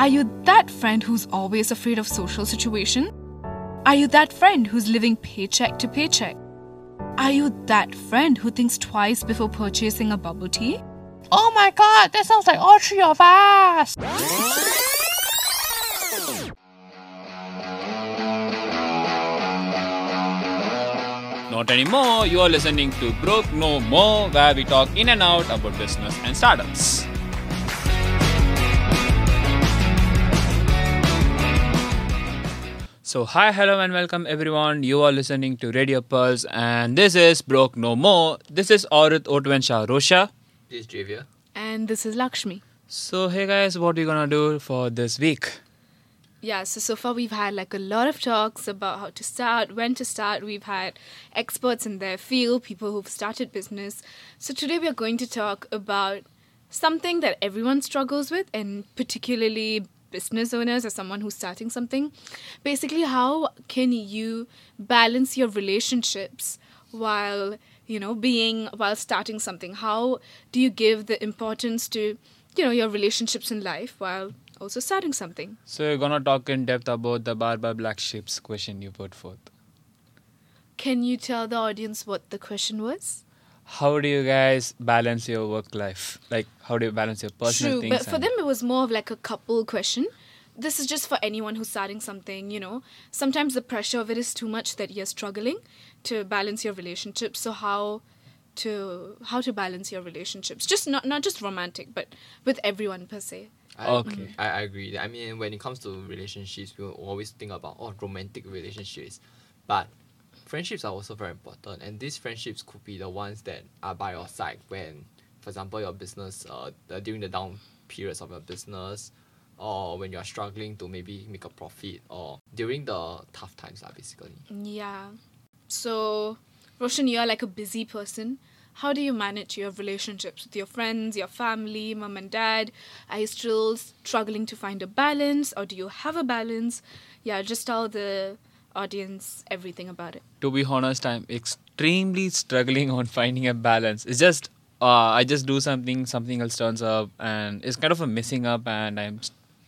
Are you that friend who's always afraid of social situation? Are you that friend who's living paycheck to paycheck? Are you that friend who thinks twice before purchasing a bubble tea? Oh my god, that sounds like all three of us! Not anymore, you are listening to Broke No More, where we talk in and out about business and startups. So hi, hello and welcome everyone. You are listening to Radio Pulse and this is Broke No More. This is Aurith Otwensha Roshia. This is Javier. And this is Lakshmi. So hey guys, what are you gonna do for this week? Yeah, so far we've had like a lot of talks about how to start, when to start. We've had experts in their field, people who've started business. So today we are going to talk about something that everyone struggles with, and particularly business owners or someone who's starting something. Basically, how can you balance your relationships while starting something? How do you give the importance to, your relationships in life while also starting something? So you're going to talk in depth about the Barba Black Sheep's question you put forth. Can you tell the audience what the question was? How do you guys balance your work life? Like, how do you balance your personal things? True, but for them it was more of like a couple question. This is just for anyone who's starting something, Sometimes the pressure of it is too much that you're struggling to balance your relationships. So how to balance your relationships? Just not just romantic, but with everyone per se. Okay. I agree. I mean, when it comes to relationships, we always think about romantic relationships, but friendships are also very important, and these friendships could be the ones that are by your side when, for example, your business, during the down periods of your business, or when you're struggling to maybe make a profit, or during the tough times, basically. Yeah. So, Roshan, you're like a busy person. How do you manage your relationships with your friends, your family, mom and dad? Are you still struggling to find a balance, or do you have a balance? Yeah, just all the audience, everything about it. To be honest, I'm extremely struggling on finding a balance. It's just I just do something else turns up, and it's kind of a messing up, and I'm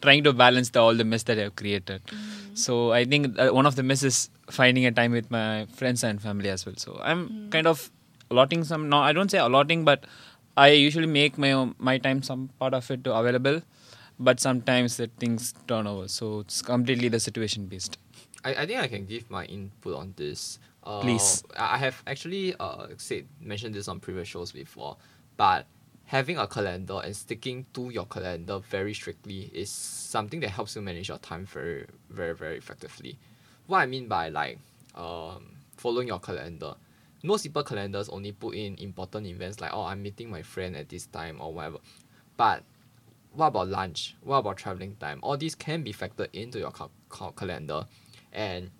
trying to balance all the mess that I've created. Mm. So I think one of the mess is finding a time with my friends and family as well. So I'm kind of allotting some. No, I don't say allotting, but I usually make my time, some part of it, available. But sometimes that things turn over, so it's completely the situation based. I think I can give my input on this. Please. I have actually mentioned this on previous shows before, but having a calendar and sticking to your calendar very strictly is something that helps you manage your time very, very, very effectively. What I mean by following your calendar, most people calendars only put in important events like, I'm meeting my friend at this time or whatever. But what about lunch? What about traveling time? All these can be factored into your calendar. And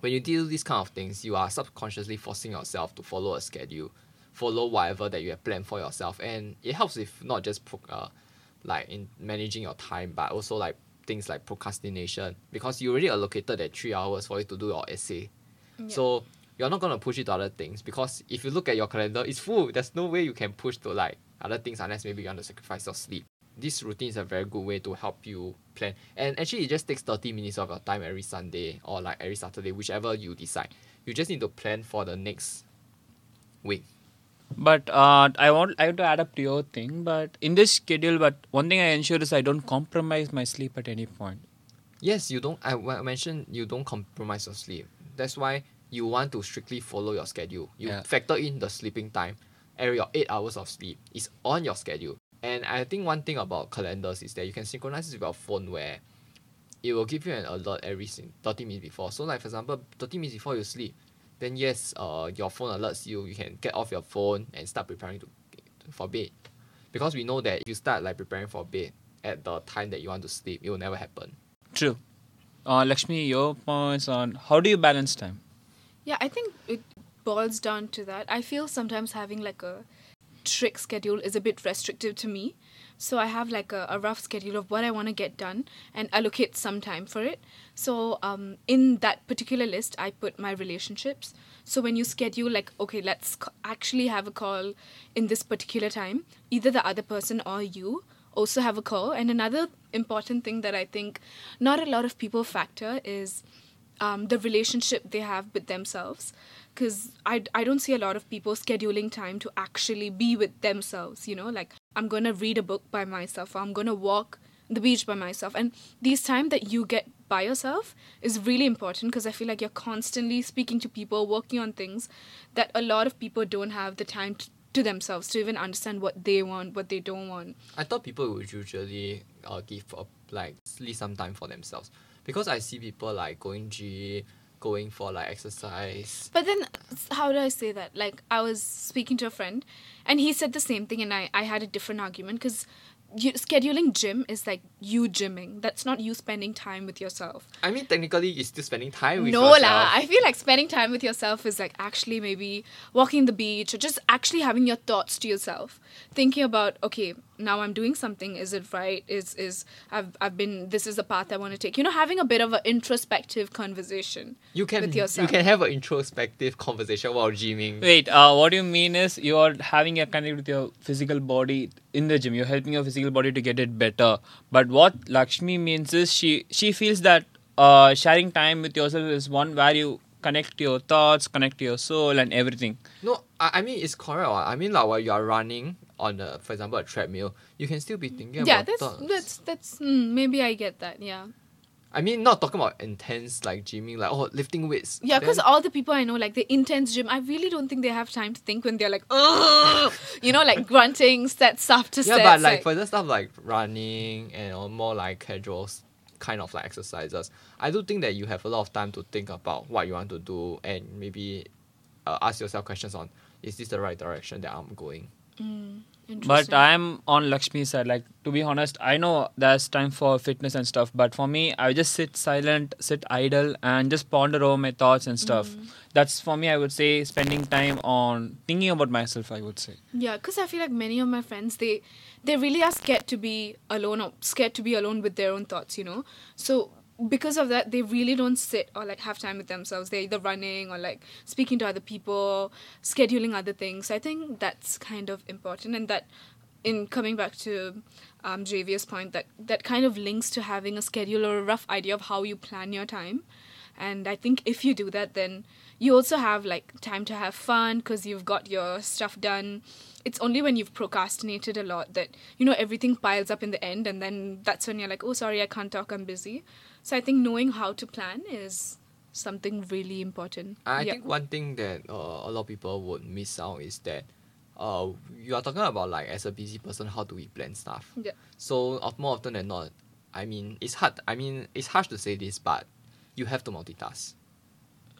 when you do these kind of things, you are subconsciously forcing yourself to follow a schedule, follow whatever that you have planned for yourself. And it helps with not just in managing your time, but also like things like procrastination, because you already allocated that 3 hours for you to do your essay. Yeah. So you're not going to push it to other things, because if you look at your calendar, it's full. There's no way you can push to other things unless maybe you want to sacrifice your sleep. This routine is a very good way to help you plan. And actually, it just takes 30 minutes of your time every Sunday or every Saturday, whichever you decide. You just need to plan for the next week. But I want to add up to your thing. But in this schedule, but one thing I ensure is I don't compromise my sleep at any point. Yes, you don't. I mentioned you don't compromise your sleep. That's why you want to strictly follow your schedule. You factor in the sleeping time, and your 8 hours of sleep is on your schedule. And I think one thing about calendars is that you can synchronize it with your phone, where it will give you an alert every 30 minutes before. So for example, 30 minutes before you sleep, then yes, your phone alerts you. You can get off your phone and start preparing for bed. Because we know that if you start preparing for bed at the time that you want to sleep, it will never happen. True. Lakshmi, your points on how do you balance time? Yeah, I think it boils down to that. I feel sometimes having a strict schedule is a bit restrictive to me, so I have a rough schedule of what I want to get done and allocate some time for it. So in that particular list I put my relationships. So when you schedule okay, let's actually have a call in this particular time, either the other person or you also have a call, and another important thing that I think not a lot of people factor is the relationship they have with themselves. Because I don't see a lot of people scheduling time to actually be with themselves, you know. Like, I'm going to read a book by myself, or I'm going to walk the beach by myself. And these time that you get by yourself is really important, because I feel like you're constantly speaking to people, working on things that a lot of people don't have the time to themselves to even understand what they want, what they don't want. I thought people would usually give up, like, at least some time for themselves. Because I see people, like, going for, like, exercise. But then, how do I say that? Like, I was speaking to a friend, and he said the same thing, and I had a different argument, because scheduling gym is, like, you gymming. That's not you spending time with yourself. I mean, technically, you're still spending time with yourself. No lah, I feel like spending time with yourself is, like, actually maybe walking the beach, or just actually having your thoughts to yourself. Thinking about, okay, now I'm doing something, is it right? This is the path I want to take. You know, having a bit of an introspective conversation with yourself. You can have an introspective conversation while gymming. Wait, what you mean is you're having a connect with your physical body in the gym. You're helping your physical body to get it better. But what Lakshmi means is she feels that sharing time with yourself is one where you connect to your thoughts, connect to your soul and everything. No, I mean, it's correct. I mean, like, while you are running on, for example, a treadmill, you can still be thinking about thoughts. Yeah, that's maybe I get that, yeah. I mean, not talking about intense, like, gymming, like, oh, lifting weights. Yeah, because all the people I know, like, the intense gym, I really don't think they have time to think when they're like, oh, you know, like, grunting, sets after sets. Yeah, but, like, for the stuff, like, running and or more, like, casual kind of, like, exercises, I do think that you have a lot of time to think about what you want to do and maybe ask yourself questions on, is this the right direction that I'm going? Mm. But I'm on Lakshmi's side. Like, to be honest, I know there's time for fitness and stuff, but for me, I just sit silent, sit idle, and just ponder over my thoughts and stuff. Mm. That's, for me, I would say, spending time on thinking about myself, I would say. Yeah, because I feel like many of my friends, they really are scared to be alone, or scared to be alone with their own thoughts, you know? So because of that, they really don't sit or, like, have time with themselves. They're either running or, like, speaking to other people, scheduling other things. So I think that's kind of important. And that, in coming back to Javier's point, that kind of links to having a schedule or a rough idea of how you plan your time. And I think if you do that, then you also have, like, time to have fun because you've got your stuff done. It's only when you've procrastinated a lot that, you know, everything piles up in the end. And then that's when you're like, oh, sorry, I can't talk, I'm busy. So I think knowing how to plan is something really important. I think one thing that a lot of people would miss out is that you are talking about, like, as a busy person, how do we plan stuff? Yeah. So more often than not, I mean, it's harsh to say this, but you have to multitask.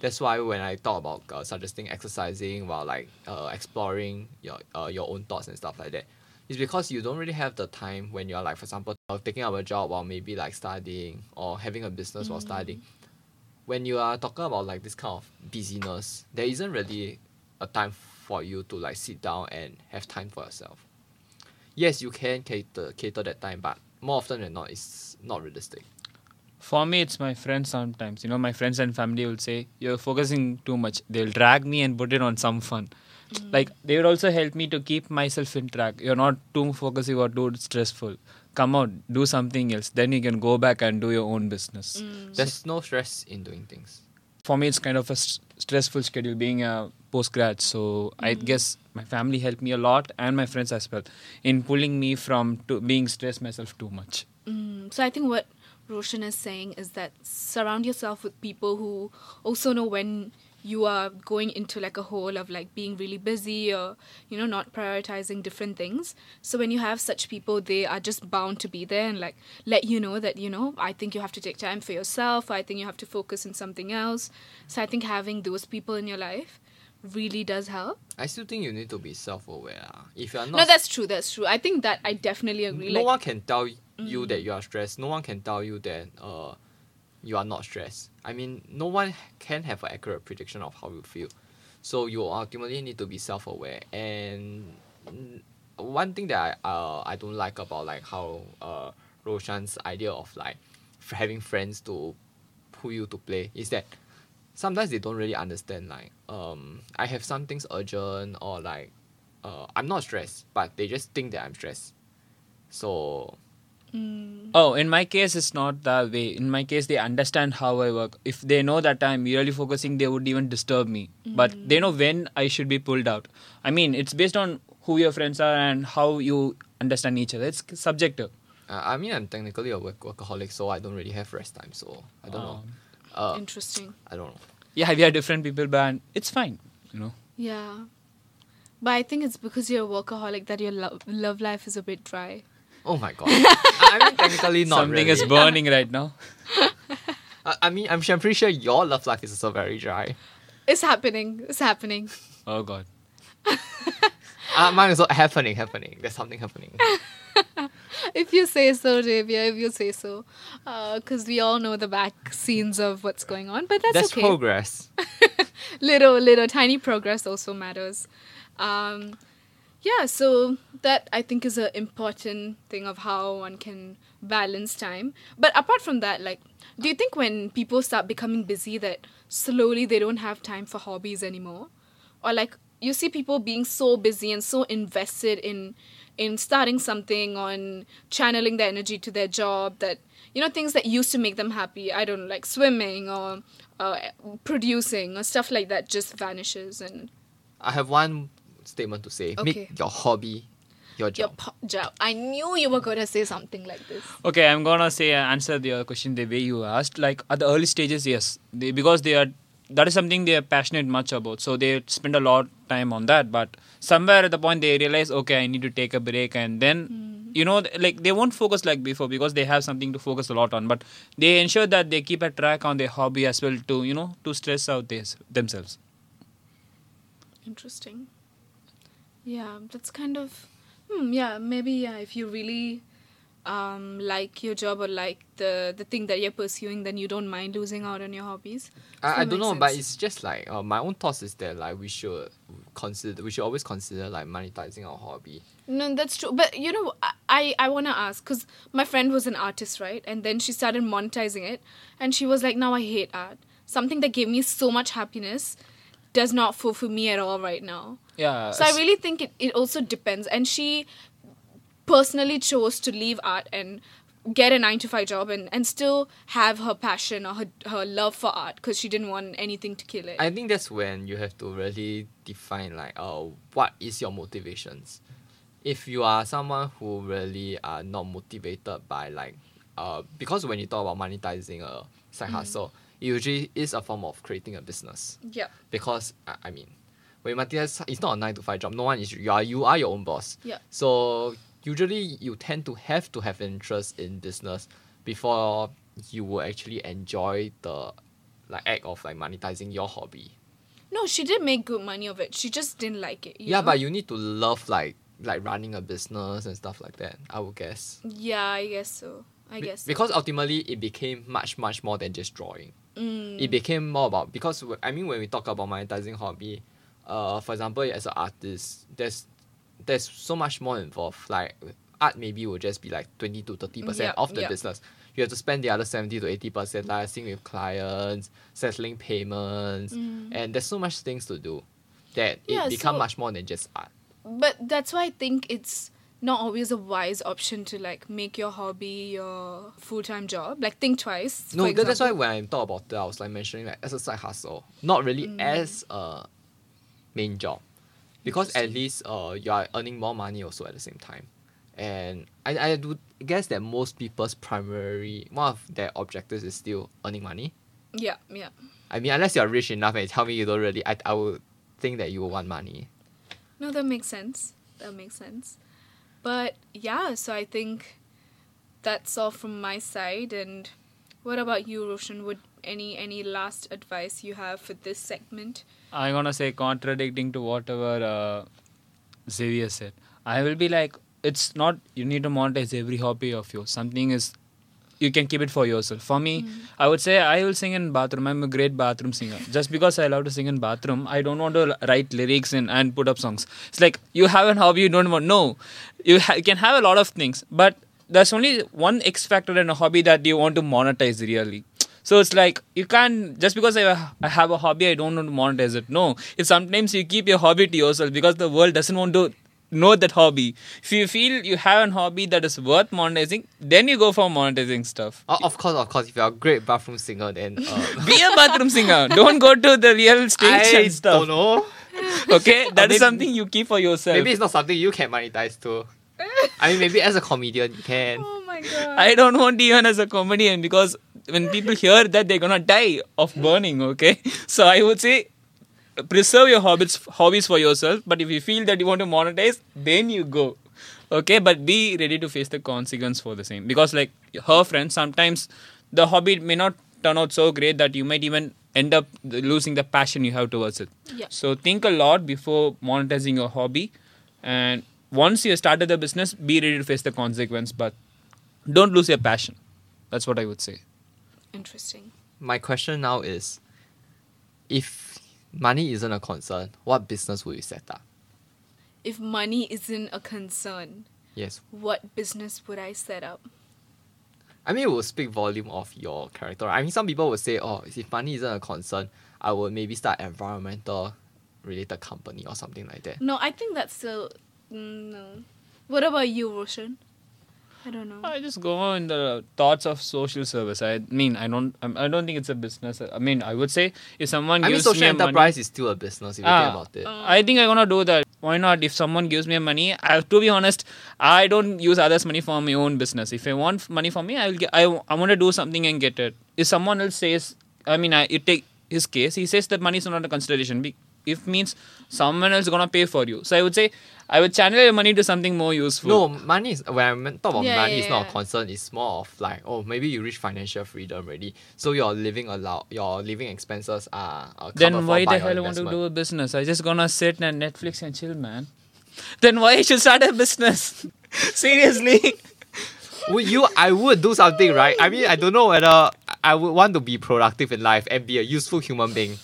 That's why when I talk about suggesting exercising while, like, exploring your own thoughts and stuff like that, it's because you don't really have the time when you're, like, for example, taking up a job while maybe, like, studying or having a business while studying. When you are talking about, like, this kind of busyness, there isn't really a time for you to, like, sit down and have time for yourself. Yes, you can cater that time, but more often than not, it's not realistic. For me, it's my friends sometimes. You know, my friends and family will say, you're focusing too much. They'll drag me and put it on some fun. Mm. Like, they would also help me to keep myself in track. You're not too focusing or too stressful. Come out, do something else. Then you can go back and do your own business. Mm. There's no stress in doing things. For me, it's kind of a stressful schedule being a postgrad. So I guess my family helped me a lot and my friends as well in pulling me from being stressed myself too much. Mm. So I think what Roshan is saying is that surround yourself with people who also know when you are going into, like, a hole of, like, being really busy or, you know, not prioritizing different things. So when you have such people, they are just bound to be there and, like, let you know that, you know, I think you have to take time for yourself. I think you have to focus on something else. So I think having those people in your life really does help. I still think you need to be self-aware. If you're not... No, that's true. I think that I definitely agree. No one can tell you that you are stressed. No one can tell you that you are not stressed. I mean, no one can have an accurate prediction of how you feel. So you ultimately need to be self-aware. And one thing that I don't like about, like, how Roshan's idea of, like, having friends to pull you to play is that sometimes they don't really understand, like, I have some things urgent or, like, I'm not stressed, but they just think that I'm stressed. So Oh, in my case, it's not that way. In my case, they understand how I work. If they know that I'm really focusing, they would even disturb me. Mm-hmm. But they know when I should be pulled out. I mean, it's based on who your friends are and how you understand each other. It's subjective. I mean, I'm technically a workaholic, so I don't really have rest time. So I don't know. Interesting. I don't know. Yeah, we are different people, but it's fine, you know. Yeah. But I think it's because you're a workaholic that your love life is a bit dry. Oh my god. I mean, technically not. Something really is burning right now. I mean, I'm pretty sure your love life is also very dry. It's happening. It's happening. Oh god. Mine is also happening. There's something happening. If you say so, Javier, if you say so. Because we all know the back scenes of what's going on, but that's okay. That's progress. Little, tiny progress also matters. Yeah, so that I think is an important thing of how one can balance time. But apart from that, like, do you think when people start becoming busy that slowly they don't have time for hobbies anymore? Or like, you see people being so busy and so invested in starting something, on channeling their energy to their job, that, you know, things that used to make them happy, I don't know, like swimming or producing or stuff like that, just vanishes. And I have one statement to say. Okay. Make your hobby your job. Your job. I knew you were going to say something like this. Okay, I'm going to say answer the question the way you asked. Like, at the early stages, yes. That is something they are passionate much about. So they spend a lot of time on that. But somewhere at the point they realize, okay, I need to take a break. And then, you know, like they won't focus like before because they have something to focus a lot on. But they ensure that they keep a track on their hobby as well to, you know, to stress out themselves. Interesting. Yeah, that's kind of... if you really... like your job or like the thing that you're pursuing, then you don't mind losing out on your hobbies. I don't know, sense. But it's just like my own thoughts is that like we should always consider like monetizing our hobby. No, that's true. But you know, I want to ask, because my friend was an artist, right? And then she started monetizing it, and she was like, now I hate art. Something that gave me so much happiness does not fulfill me at all right now. Yeah. So I really think it also depends. And she personally chose to leave art and get a 9-to-5 job and still have her passion or her love for art, because she didn't want anything to kill it. I think that's when you have to really define like what is your motivations. If you are someone who really are not motivated by like because when you talk about monetizing a side hustle, it usually is a form of creating a business. Yeah. Because I mean, when monetize, it's not a 9-to-5 job. No one is you are your own boss. Yeah. So usually, you tend to have an interest in business before you will actually enjoy the like act of like monetizing your hobby. No, she did make good money of it. She just didn't like it. You know? But you need to love like running a business and stuff like that, I would guess. Yeah, I guess so. Because ultimately, it became much more than just drawing. It became more about... Because, I mean, when we talk about monetizing hobby, for example, as an artist, there's so much more involved. Like art maybe will just be like 20 to 30% of the business. You have to spend the other 70 to 80% like seeing with clients, settling payments, and there's so much things to do that it becomes much more than just art. But that's why I think it's not always a wise option to like make your hobby your full-time job. Like think twice. No, that's why when I thought about that, I was like mentioning like as a side hustle, not really as a main job. Because at least you are earning more money also at the same time. And I do guess that most people's one of their objectives is still earning money. Yeah, yeah. I mean, unless you're rich enough and tell me you don't really, I would think that you will want money. No, that makes sense. But yeah, so I think that's all from my side. And what about you, Roshan? Would any last advice you have for this segment? I'm going to say, contradicting to whatever Xavier said, I will be like, it's not, you need to monetize every hobby of yours. Something is, you can keep it for yourself. For me, I would say, I will sing in bathroom. I'm a great bathroom singer. Just because I love to sing in bathroom, I don't want to write lyrics and put up songs. It's like, you have a hobby you don't want. No, you can have a lot of things, but there's only one X factor in a hobby that you want to monetize really. So it's like, you can't, just because I have a hobby, I don't want to monetize it. No, if sometimes you keep your hobby to yourself because the world doesn't want to know that hobby. If you feel you have a hobby that is worth monetizing, then you go for monetizing stuff. Of course. If you're a great bathroom singer, then... Be a bathroom singer. Don't go to the real stage and stuff. I don't know. Okay, that is something you keep for yourself. Maybe it's not something you can monetize too. I mean, maybe as a comedian you can. Oh my god. I don't want even as a comedian, because when people hear that, they're gonna die of burning, okay? So I would say, preserve your hobbies for yourself, but if you feel that you want to monetize, then you go. Okay, but be ready to face the consequence for the same. Because like her friend, sometimes the hobby may not turn out so great that you might even end up losing the passion you have towards it. Yeah. So think a lot before monetizing your hobby, and once you started the business, be ready to face the consequence, but don't lose your passion. That's what I would say. Interesting. My question now is, if money isn't a concern, what business would you set up? If money isn't a concern, yes, what business would I set up? I mean, it will speak volume of your character. I mean, some people would say, oh, if money isn't a concern, I would maybe start an environmental-related company or something like that. No, I think that's still... No. What about you, Roshan? I don't know. I just go on the thoughts of social service. I mean, I don't think it's a business. I mean, I would say if someone gives me social enterprise money, is still a business if you think about it. I think I'm gonna do that. Why not? If someone gives me money, I have to be honest, I don't use others' money for my own business. If I want money for me, I want to do something and get it. If someone else says, I mean, you take his case, he says that money is not a consideration. If means someone else is gonna pay for you. So I would say, I would channel your money to something more useful. No, money is... When I talk about money, it's not a concern. It's more of like, oh, maybe you reach financial freedom already. So your living expenses are covered. Then why the hell I want to do a business? I just gonna sit and Netflix and chill, man. Then why I should start a business? Seriously. I would do something, right? I mean, I don't know whether I would want to be productive in life and be a useful human being.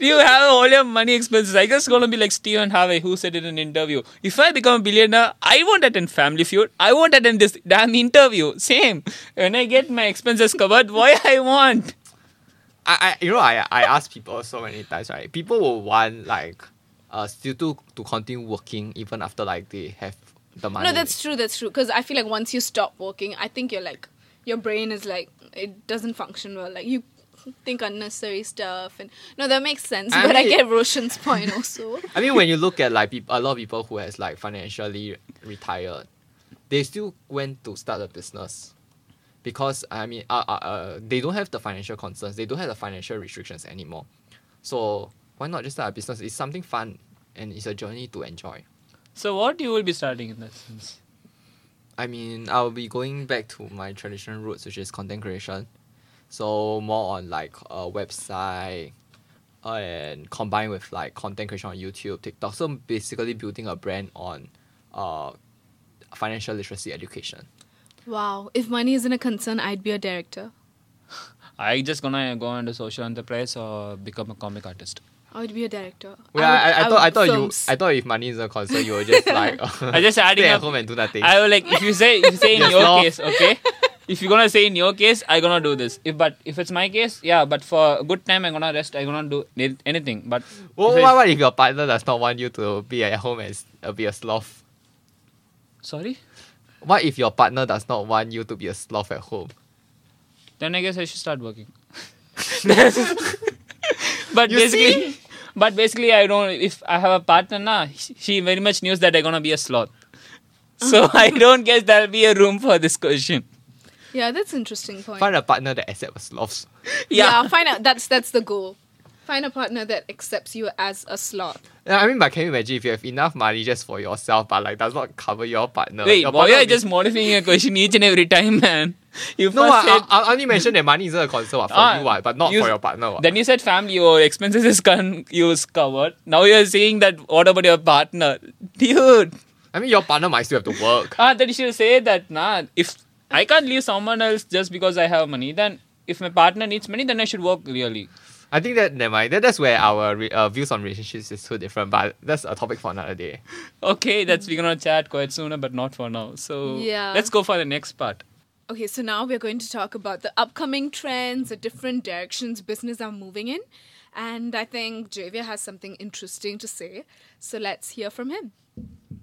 You have all your money expenses. I guess it's going to be like Stephen Harvey, who said in an interview, if I become a billionaire, I won't attend Family Feud. I won't attend this damn interview. Same. When I get my expenses covered, why I want? I ask people so many times, right? People will want like still to continue working even after like they have the money. No, that's true. Because I feel like once you stop working, I think you're like, your brain is like, it doesn't function well. Like you think unnecessary stuff, and no, that makes sense. I get Roshan's point also. I mean, when you look at like a lot of people who has like financially retired, they still went to start a business because I mean, they don't have the financial concerns, they don't have the financial restrictions anymore. So why not just start a business? It's something fun and it's a journey to enjoy. So what you will be starting in that sense? I mean, I'll be going back to my traditional roots, which is content creation. So more on like a website and combined with like content creation on YouTube, TikTok. So basically building a brand on financial literacy education. Wow. If money isn't a concern, I'd be a director. I just gonna go into social enterprise or become a comic artist. I would be a director. Well, I thought if money is a concern, you were just like I just stay at home and do nothing. I would like if you say in your case, okay. If you're gonna say in your case, I'm gonna do this. If it's my case, yeah, but for a good time, I'm gonna rest. I'm gonna do anything. But what if your partner does not want you to be at home and be a sloth? Sorry? What if your partner does not want you to be a sloth at home? Then I guess I should start working. But basically, I don't. If I have a partner, she very much knows that I'm gonna be a sloth. So I don't guess there'll be a room for this question. Yeah, that's an interesting point. Find a partner that accepts sloths. Yeah, find out. That's the goal. Find a partner that accepts you as a sloth. Yeah, I mean, but can you imagine if you have enough money just for yourself, but like does not cover your partner? Wait, why are you just modifying your question each and every time, man? I only mentioned that money isn't a concern for you, but not for your partner. Then you said family or expenses is covered. Now you're saying that what about your partner, dude? I mean, your partner might still have to work. Then you should say that if I can't leave someone else just because I have money. Then if my partner needs money, then I should work really. I think that, never mind. That's where our views on relationships is so different. But that's a topic for another day. Okay, we're going to chat quite sooner, but not for now. So let's go for the next part. Okay, so now we're going to talk about the upcoming trends, the different directions business are moving in. And I think Javier has something interesting to say. So let's hear from him.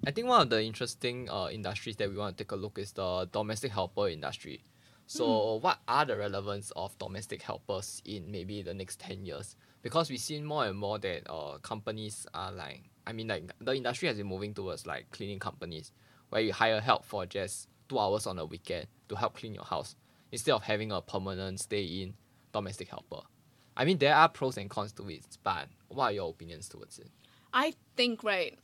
I think one of the interesting industries that we want to take a look is the domestic helper industry. So what are the relevance of domestic helpers in maybe the next 10 years? Because we've seen more and more that companies are like, I mean, like the industry has been moving towards like cleaning companies where you hire help for just 2 hours on a weekend to help clean your house instead of having a permanent stay-in domestic helper. I mean, there are pros and cons to it, but what are your opinions towards it? I think, right,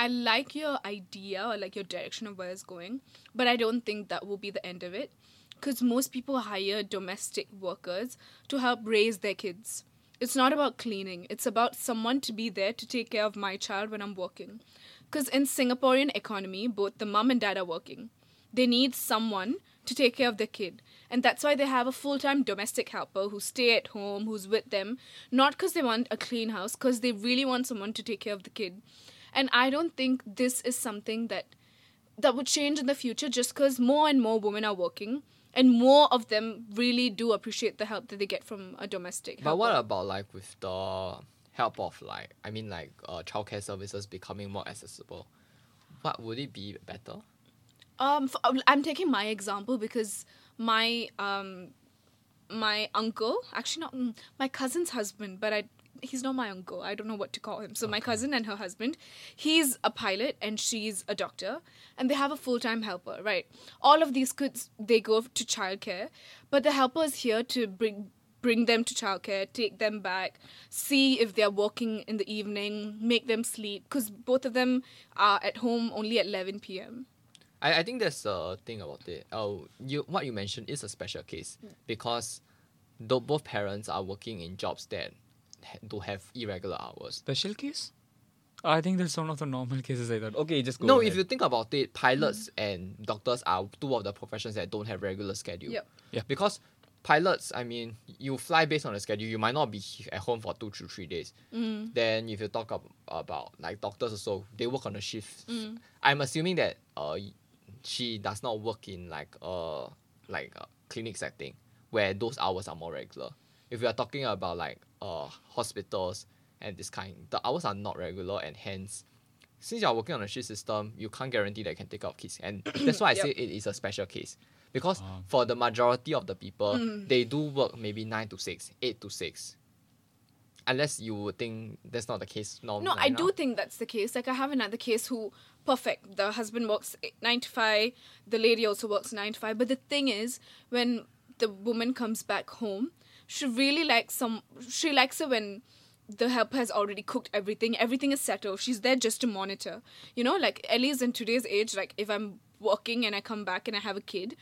I like your idea or like your direction of where it's going, but I don't think that will be the end of it. Because most people hire domestic workers to help raise their kids. It's not about cleaning. It's about someone to be there to take care of my child when I'm working. Because in Singaporean economy, both the mum and dad are working. They need someone to take care of their kid. And that's why they have a full-time domestic helper who stay at home, who's with them. Not because they want a clean house, because they really want someone to take care of the kid. And I don't think this is something that would change in the future just because more and more women are working. And more of them really do appreciate the help that they get from a domestic helper. But what about like with the help of like, I mean like childcare services becoming more accessible? What would it be better? I'm taking my example because my my cousin's husband, but he's not my uncle. I don't know what to call him. So okay. My cousin and her husband, he's a pilot and she's a doctor. And they have a full-time helper, right? All of these kids, they go to childcare. But the helper is here to bring them to childcare, take them back, see if they're working in the evening, make them sleep. Because both of them are at home only at 11 p.m. I think there's a thing about it. What you mentioned is a special case. Because both parents are working in jobs that to have irregular hours. Special case? I think that's one of the normal cases like that. Okay, just go ahead. If you think about it, pilots and doctors are two of the professions that don't have regular schedule. Yep. Yeah. Because pilots, I mean, you fly based on a schedule, you might not be at home for 2 to 3 days. Mm. Then if you talk about like doctors or so, they work on a shift. Mm. I'm assuming that she does not work in like a clinic setting where those hours are more regular. If we are talking about like hospitals and this kind, the hours are not regular, and hence, since you are working on a shift system, you can't guarantee that you can take out kids, and that's why I say it is a special case because for the majority of the people, they do work maybe 9 to 6, 8 to 6. Unless you would think that's not the case. No, I do think that's the case. Like I have another case who perfect. The husband works 9 to 5. The lady also works 9 to 5. But the thing is, when the woman comes back home, she really likes she likes it when the helper has already cooked everything. Everything is settled. She's there just to monitor. You know, like at least in today's age, like if I'm working and I come back and I have a kid,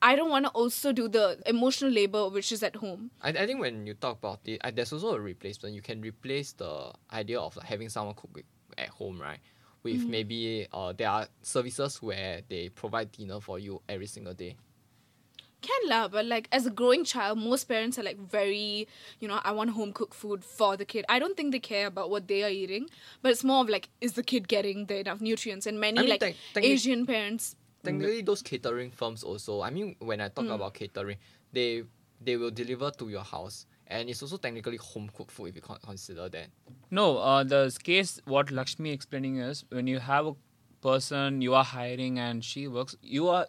I don't want to also do the emotional labor which is at home. I think when you talk about it, there's also a replacement. You can replace the idea of like, having someone cook at home, right? With maybe there are services where they provide dinner for you every single day. Can love, but like as a growing child, most parents are like very, you know, I want home cooked food for the kid. I don't think they care about what they are eating, but it's more of like, is the kid getting the enough nutrients? And many Asian parents. Technically, those catering firms also. I mean, when I talk about catering, they will deliver to your house, and it's also technically home cooked food if you consider that. No, the case what Lakshmi explaining is when you have a person you are hiring and she works, you are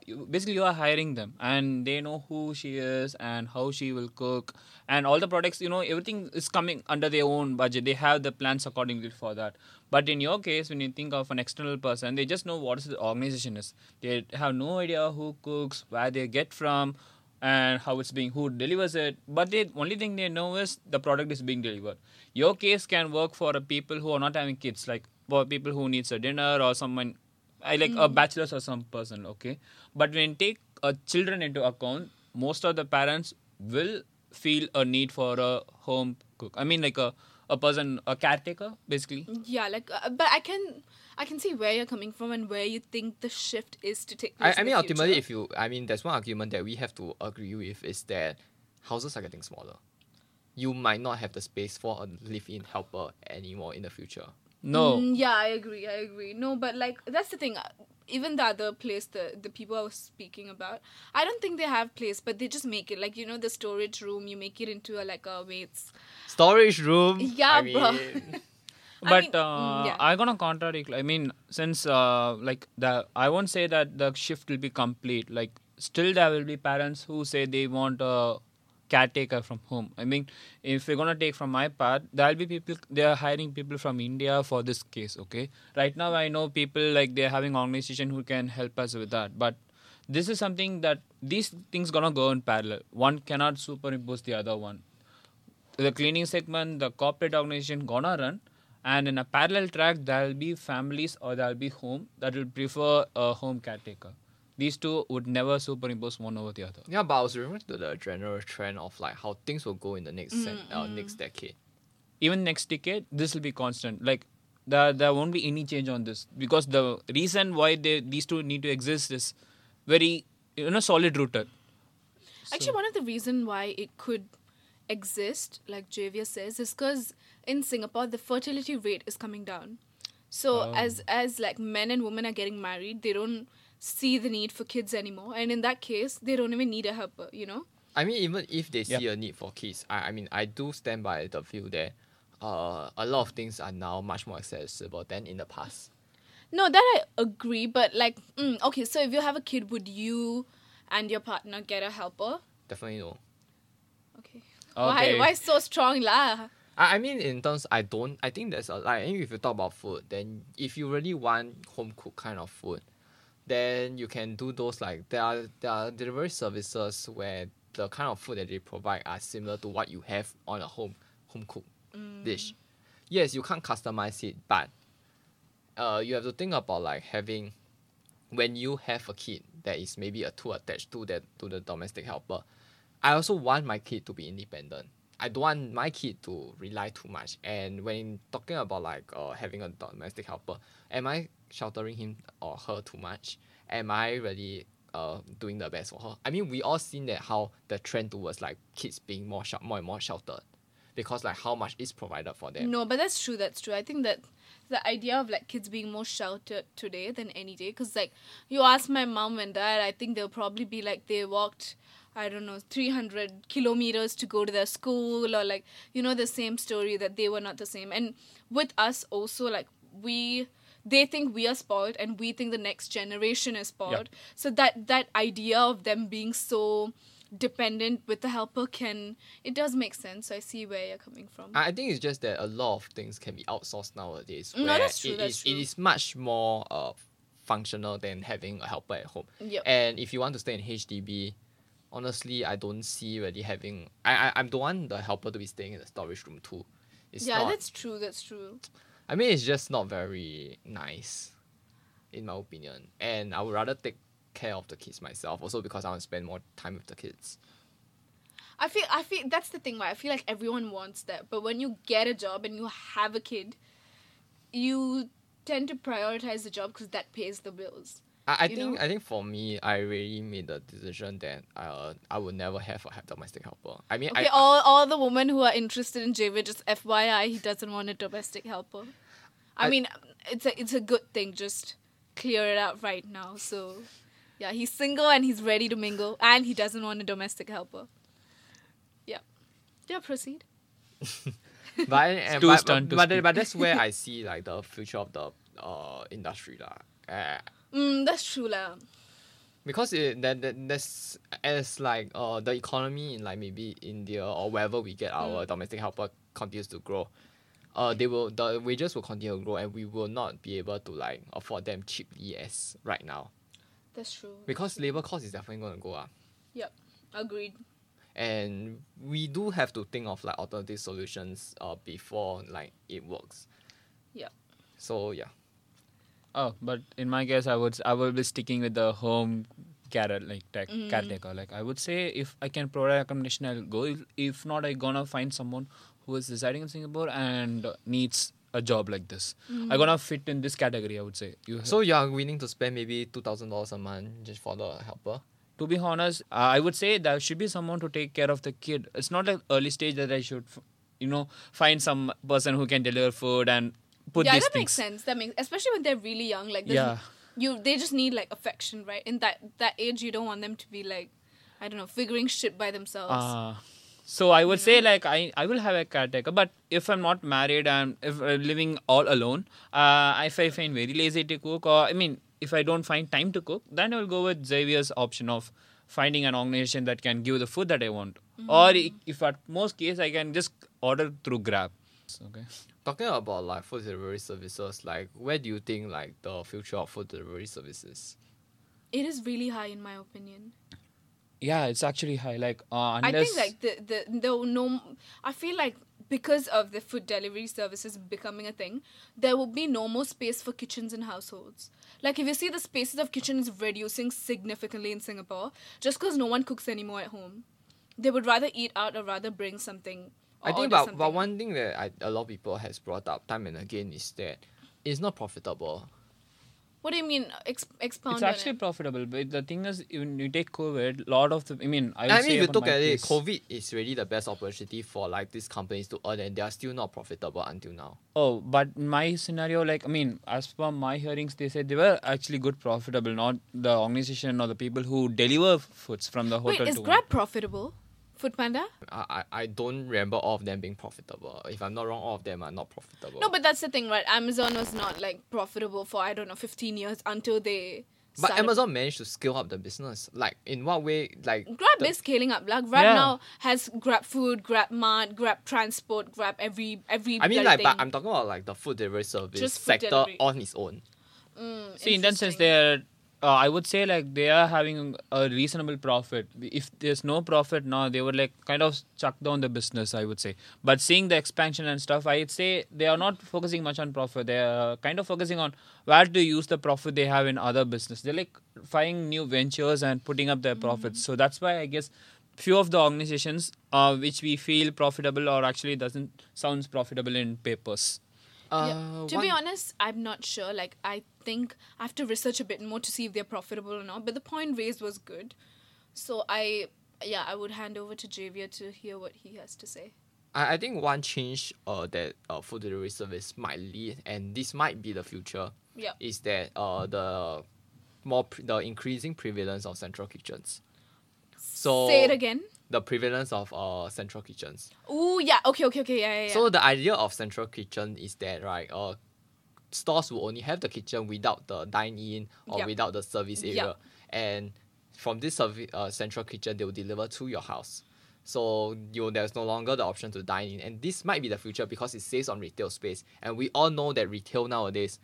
hiring them and they know who she is and how she will cook and all the products, you know, everything is coming under their own budget. They have the plans accordingly for that. But in your case, when you think of an external person, they just know what the organization is. They have no idea who cooks, where they get from and how it's being, who delivers it. But the only thing they know is the product is being delivered. Your case can work for people who are not having kids, like for people who needs a dinner or someone, a bachelor's or some person, okay? But when take children into account, most of the parents will feel a need for a home cook. I mean, like a person, a caretaker, basically. Yeah, like, but I can see where you're coming from and where you think the shift is to take place. I mean, ultimately, future. There's one argument that we have to agree with is that houses are getting smaller. You might not have the space for a live-in helper anymore in the future. No. Yeah, I agree. No, but like, that's the thing. Even the other place, the people I was speaking about, I don't think they have place, but they just make it. Like, you know, the storage room, you make it into a weights. Storage room? Yeah, I mean... bro. But I'm gonna contradict. I mean, since I won't say that the shift will be complete. Like, still there will be parents who say they want a caretaker from home. I mean, if you're gonna take from my part, there'll be people. They are hiring people from India for this case. Okay, right now I know people like they're having organization who can help us with that. But this is something that these things gonna go in parallel. One cannot superimpose the other one. The cleaning segment, the corporate organization gonna run, and in a parallel track, there'll be families or there'll be home that will prefer a home caretaker. These two would never superimpose one over the other. Yeah, but I was referring to the general trend of like how things will go in the next decade. Even next decade, this will be constant. Like, there won't be any change on this, because the reason why these two need to exist is very solid rooted. Actually, one of the reasons why it could exist, like Javier says, is because in Singapore the fertility rate is coming down. So as like men and women are getting married, they don't see the need for kids anymore, and in that case they don't even need a helper, I mean, even if they see a need for kids, I mean I do stand by the view that a lot of things are now much more accessible than in the past. No, that I agree, but like, okay, so if you have a kid, would you and your partner get a helper? Definitely no. Okay. Why so strong lah? I mean, in terms, I think there's a like, if you talk about food, then if you really want home cooked kind of food, then you can do those, like there are delivery services where the kind of food that they provide are similar to what you have on a home cooked dish. Yes, you can't customize it, but you have to think about like having, when you have a kid that is maybe a two attached to the domestic helper. I also want my kid to be independent. I don't want my kid to rely too much. And when talking about like having a domestic helper, am I sheltering him or her too much? Am I really doing the best for her? I mean, we all seen that how the trend towards like kids being more and more sheltered, because like how much is provided for them. No, but that's true. I think that the idea of like kids being more sheltered today than any day, because like you ask my mom and dad, I think they'll probably be like they walked, I don't know, 300 kilometers to go to their school, or like, the same story that they were not the same. And with us also, like, they think we are spoiled and we think the next generation is spoiled. Yeah. So that idea of them being so dependent with the helper it does make sense. So I see where you're coming from. I think it's just that a lot of things can be outsourced nowadays. No, that's true. It is much more functional than having a helper at home. Yep. And if you want to stay in HDB, honestly, I don't see really having... I don't want the helper to be staying in the storage room too. That's true. I mean, it's just not very nice, in my opinion. And I would rather take care of the kids myself, also because I want to spend more time with the kids. I feel that's the thing, right? I feel like everyone wants that. But when you get a job and you have a kid, you tend to prioritize the job because that pays the bills. I think for me, I really made the decision that I would never have a domestic helper. I mean, okay, all the women who are interested in Javier, just FYI, he doesn't want a domestic helper. I mean, it's a good thing. Just clear it out right now. So, yeah, he's single and he's ready to mingle, and he doesn't want a domestic helper. Yeah. Proceed. but that's where I see like the future of the industry lah. That's true lah. Because that's as like the economy in like maybe India or wherever we get our domestic helper continues to grow, the wages will continue to grow, and we will not be able to like afford them cheaply as right now. That's true. Because labour cost is definitely going to go up. Yep, agreed. And we do have to think of like alternative solutions before like it works. Yep. So yeah. Oh, but in my case, I will be sticking with the home caretaker. Like, I would say if I can provide accommodation, I'll go. If not, I'm gonna find someone who is residing in Singapore and needs a job like this. I'm gonna fit in this category, I would say. So you are willing to spend maybe $2,000 a month just for the helper? To be honest, I would say there should be someone to take care of the kid. It's not like early stage that I should, find some person who can deliver food and That makes sense. Especially when they're really young, like they just need like affection, right? In that age, you don't want them to be like, I don't know, figuring shit by themselves. So I would say like I will have a caretaker, but if I'm not married and if I'm living all alone, if I find very lazy to cook, or I mean if I don't find time to cook, then I will go with Xavier's option of finding an organization that can give the food that I want. Mm-hmm. Or if at most case I can just order through Grab. Okay. Talking about like food delivery services, like where do you think like the future of food delivery services? It is really high in my opinion. Yeah, it's actually high. Like unless I think like I feel like because of the food delivery services becoming a thing, there will be no more space for kitchens in households. Like if you see the spaces of kitchens reducing significantly in Singapore, just because no one cooks anymore at home, they would rather eat out or rather bring something. I think but one thing that a lot of people has brought up time and again is that it's not profitable. What do you mean? Expound. It's actually profitable, but the thing is, when you take COVID, if you look at it, COVID is really the best opportunity for like these companies to earn, and they are still not profitable until now. Oh, but my scenario, as per my hearings, they said they were actually good profitable, not the organization or the people who deliver foods from the hotel. Wait, is Grab profitable? Food Panda? I don't remember all of them being profitable. If I'm not wrong, all of them are not profitable. No, but that's the thing, right? Amazon was not like profitable for 15 years until they. But Amazon managed to scale up the business. Like in what way? Like Grab is scaling up. Like right now has Grab Food, Grab Mart, Grab Transport, Grab every. I mean, like, but I'm talking about like the food delivery service sector on its own. See, in that sense, they're. I would say like they are having a reasonable profit. If there's no profit now, they would like kind of chuck down the business, I would say. But seeing the expansion and stuff, I'd say they are not focusing much on profit. They are kind of focusing on where to use the profit they have in other business. They're like finding new ventures and putting up their profits. So that's why I guess few of the organizations which we feel profitable or actually doesn't sound profitable in papers. Yeah. To be honest, I'm not sure. Like, I think I have to research a bit more to see if they're profitable or not. But the point raised was good. So I would hand over to Javier to hear what he has to say. I think one change that food delivery service might lead, and this might be the future, is that the increasing prevalence of central kitchens. So say it again. The prevalence of central kitchens. Oh, yeah. Okay. Yeah. So the idea of central kitchen is that, right, stores will only have the kitchen without the dine-in or without the service area. And from this central kitchen, they will deliver to your house. So there's no longer the option to dine in. And this might be the future because it saves on retail space. And we all know that retail nowadays,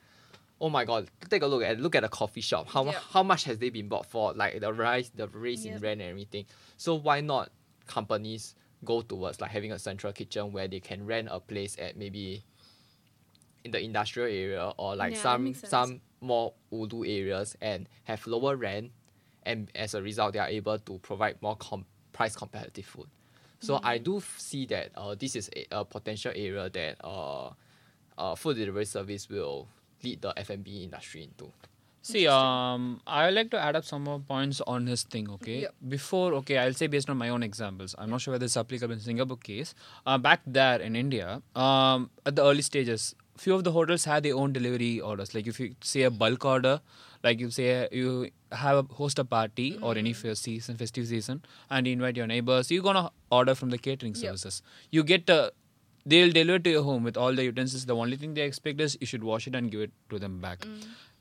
oh my God, take a look at a coffee shop. How much has they been bought for? Like the rise in rent and everything. So why not companies go towards like having a central kitchen where they can rent a place at maybe in the industrial area or like some more ulu areas and have lower rent, and as a result they are able to provide more price competitive food. So I do see that this is a potential area that food delivery service will lead the F&B industry into. See, I would like to add up some more points on his thing, okay? Yeah. Before, I'll say based on my own examples. I'm not sure whether it's applicable in Singapore case. Back there in India, at the early stages, few of the hotels had their own delivery orders. Like if you say a bulk order, like you say you host a party or any festive season, and you invite your neighbors, you're going to order from the catering services. You get they'll deliver to your home with all the utensils. The only thing they expect is you should wash it and give it to them back.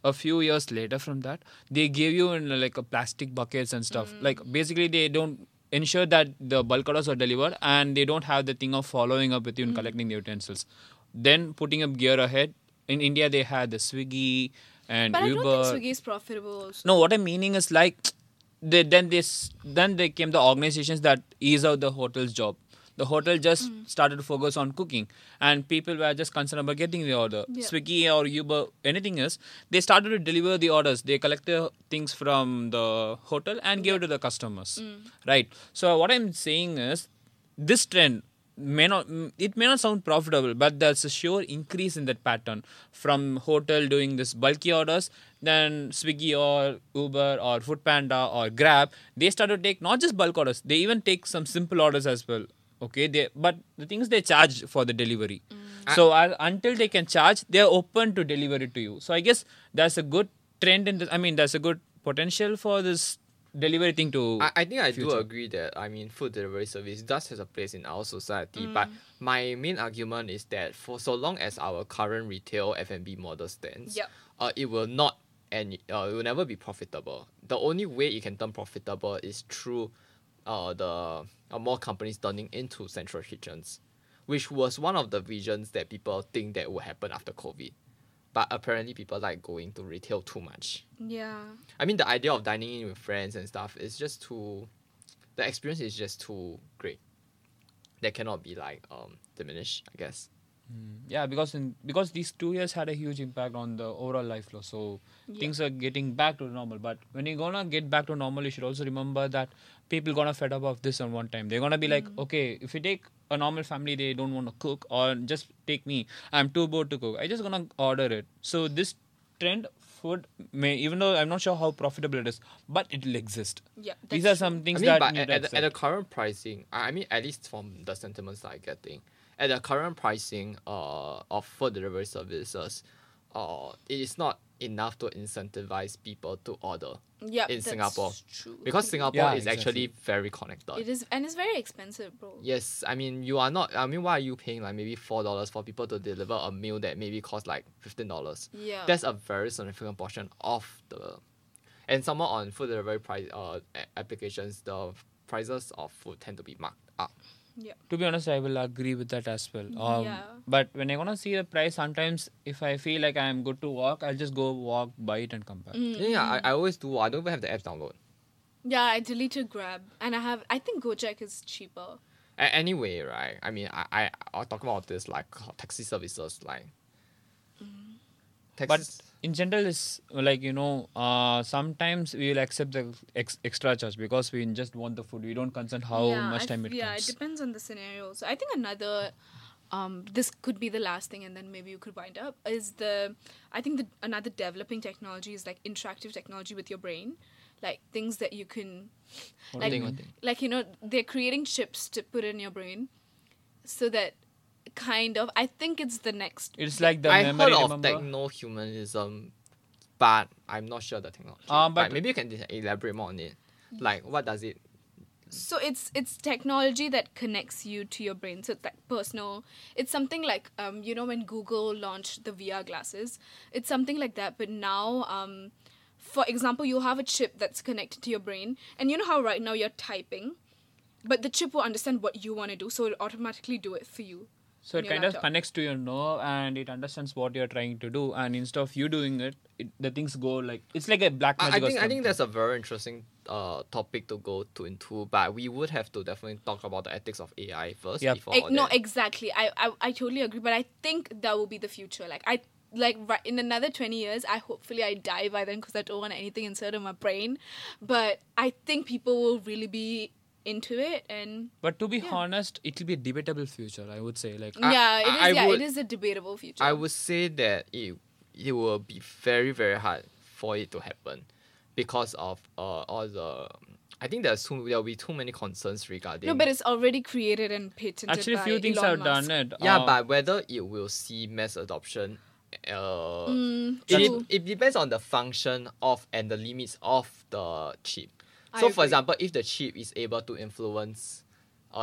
A few years later from that, they give you in like a plastic buckets and stuff. Like basically they don't ensure that the bulk orders are delivered, and they don't have the thing of following up with you and collecting the utensils. Then putting up gear ahead. In India they had the Swiggy and Uber. But I don't think Swiggy is profitable also. No, what I'm meaning is like then came the organizations that ease out the hotel's job. The hotel just started to focus on cooking, and people were just concerned about getting the order. Swiggy or Uber, anything else, they started to deliver the orders. They collect the things from the hotel and give it to the customers. Right. So what I'm saying is, this trend may not sound profitable, but there's a sure increase in that pattern from hotel doing this bulky orders. Then Swiggy or Uber or Food Panda or Grab, they started to take not just bulk orders, they even take some simple orders as well. Okay, but the thing is they charge for the delivery. So until they can charge, they're open to deliver it to you. So I guess there's a good potential for this delivery thing to I think I do agree that, I mean, food delivery service does have a place in our society, but my main argument is that for so long as our current retail F&B model stands, it will not, and it will never be profitable. The only way it can turn profitable is through more companies turning into central kitchens, which was one of the visions that people think that would happen after COVID. But apparently people like going to retail too much. Yeah. I mean, the idea of dining in with friends and stuff is just too... The experience is just too great. That cannot be, like, diminished, I guess. Yeah, because these 2 years had a huge impact on the overall life flow. So things are getting back to normal. But when you're gonna get back to normal, you should also remember that people gonna fed up of this on one time. They're gonna be like, okay, if you take a normal family, they don't want to cook, or just take me, I'm too bored to cook, I just gonna order it. So this trend food may, even though I'm not sure how profitable it is, but it'll exist. Yeah, these are some things that need to accept. At the current pricing, I mean, at least from the sentiments that I'm getting, at the current pricing of food delivery services, it is not enough to incentivize people to order in Singapore. True. Because Singapore is actually very connected. It is, and it's very expensive, bro. Yes, I mean, you are not... I mean, why are you paying like maybe $4 for people to deliver a meal that maybe costs like $15? Yeah. That's a very significant portion of the... And somewhere on food delivery price applications, the prices of food tend to be marked up. Yeah. To be honest, I will agree with that as well. But when I gonna see the price, sometimes if I feel like I'm good to walk, I'll just go walk, buy it and come back. I always do. I don't even have the app download. Yeah, I deleted Grab, and I think Gojek is cheaper. Anyway, right? I mean, I talk about this like taxi services, like. But in general, it's like, you know, sometimes we will accept the extra charge because we just want the food. We don't concern how much time it comes. Yeah, it depends on the scenario. So I think another, this could be the last thing, and then maybe you could wind up, is another developing technology is like interactive technology with your brain. Like things that you can, like, you know, they're creating chips to put in your brain so that kind of, I think it's the next. It's like the memory. I heard of techno-humanism, but I'm not sure the technology. But maybe you can elaborate more on it. Like, what does it? So it's technology that connects you to your brain. So it's like personal. It's something like you know, when Google launched the VR glasses, it's something like that. But now for example, you have a chip that's connected to your brain, and you know how right now you're typing, but the chip will understand what you want to do, so it'll automatically do it for you. So it kind of connects to your nerve, and it understands what you're trying to do, and instead of you doing it the things go like... It's like a black magic. I think that's a very interesting topic to go into, but we would have to definitely talk about the ethics of AI first. Yep. No, exactly. I totally agree, but I think that will be the future. In another 20 years, I hopefully die by then because I don't want anything inserted in my brain. But I think people will really be... into it. And but to be honest, it'll be a debatable future, I would say. Like it is a debatable future. I would say that it will be very, very hard for it to happen because of all the... I think there'll be too many concerns regarding... No, but it's already created and patented by Elon Musk. Actually, few things have done it. Yeah, but whether it will see mass adoption... It depends on the function of and the limits of the chip. So, for example, if the chip is able to influence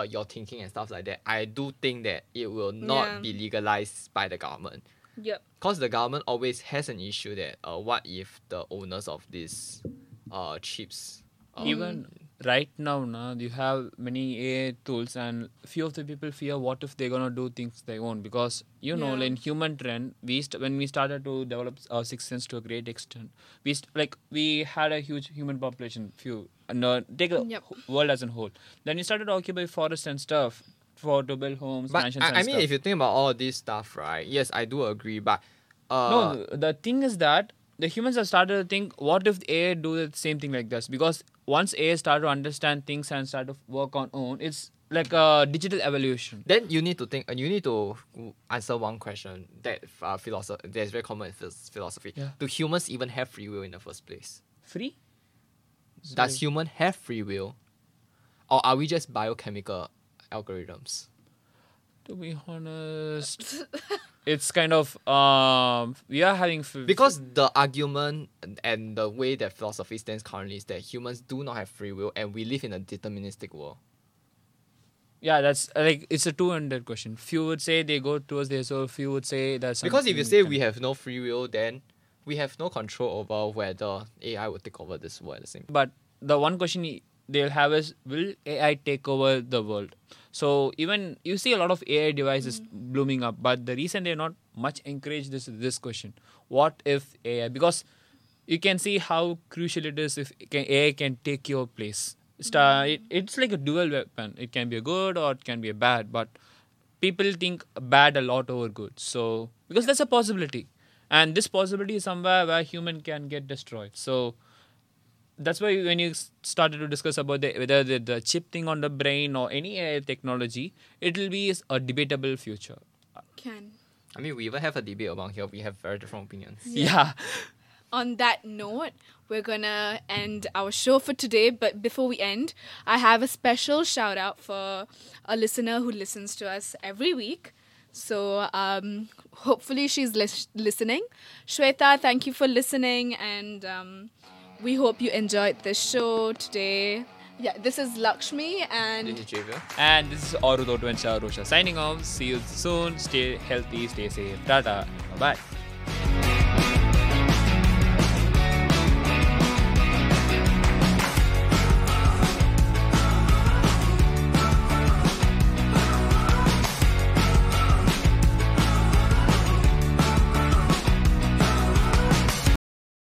your thinking and stuff like that, I do think that it will not be legalized by the government. Yep. Because the government always has an issue that what if the owners of these chips... Even right now, you have many AI tools, and few of the people fear what if they're going to do things they won't. Because, you know, in human trend, when we started to develop our sixth sense to a great extent, we had a huge human population, take the world as a whole. Then we started to occupy forests and stuff to build homes, mansions and stuff. But I mean, if you think about all this stuff, right, yes, I do agree, but... no, the thing is that the humans have started to think, what if AI do the same thing like this? Because... Once AI starts to understand things and start to work on own, it's like a digital evolution. Then you need to think, and you need to answer one question that that's very common in philosophy. Yeah. Do humans even have free will in the first place? Free? Sorry. Does human have free will, or are we just biochemical algorithms? To be honest, it's kind of we are having because the argument and the way that philosophy stands currently is that humans do not have free will and we live in a deterministic world. Yeah, that's like it's a two-ended question. Few would say they go towards their soul. Few would say that's because if you say we have no free will, then we have no control over whether AI would take over this world. At the same time. But the one question they'll have is, will AI take over the world? So even you see a lot of AI devices blooming up, but the reason they're not much encouraged is this question: what if AI? Because you can see how crucial it is if AI can take your place. It's like a dual weapon. It can be a good or it can be a bad, but people think bad a lot over good. So because that's a possibility, and this possibility is somewhere where human can get destroyed. So that's why when you started to discuss about whether the chip thing on the brain or any AI technology, it will be a debatable future. I mean, we even have a debate among here. We have very different opinions. Yeah. On that note, we're going to end our show for today. But before we end, I have a special shout out for a listener who listens to us every week. So hopefully she's listening. Shweta, thank you for listening. And we hope you enjoyed this show today. Yeah, this is Lakshmi and Javier. And this is Aurodho Otwensha Roshia signing off. See you soon. Stay healthy, stay safe. Tata. Bye.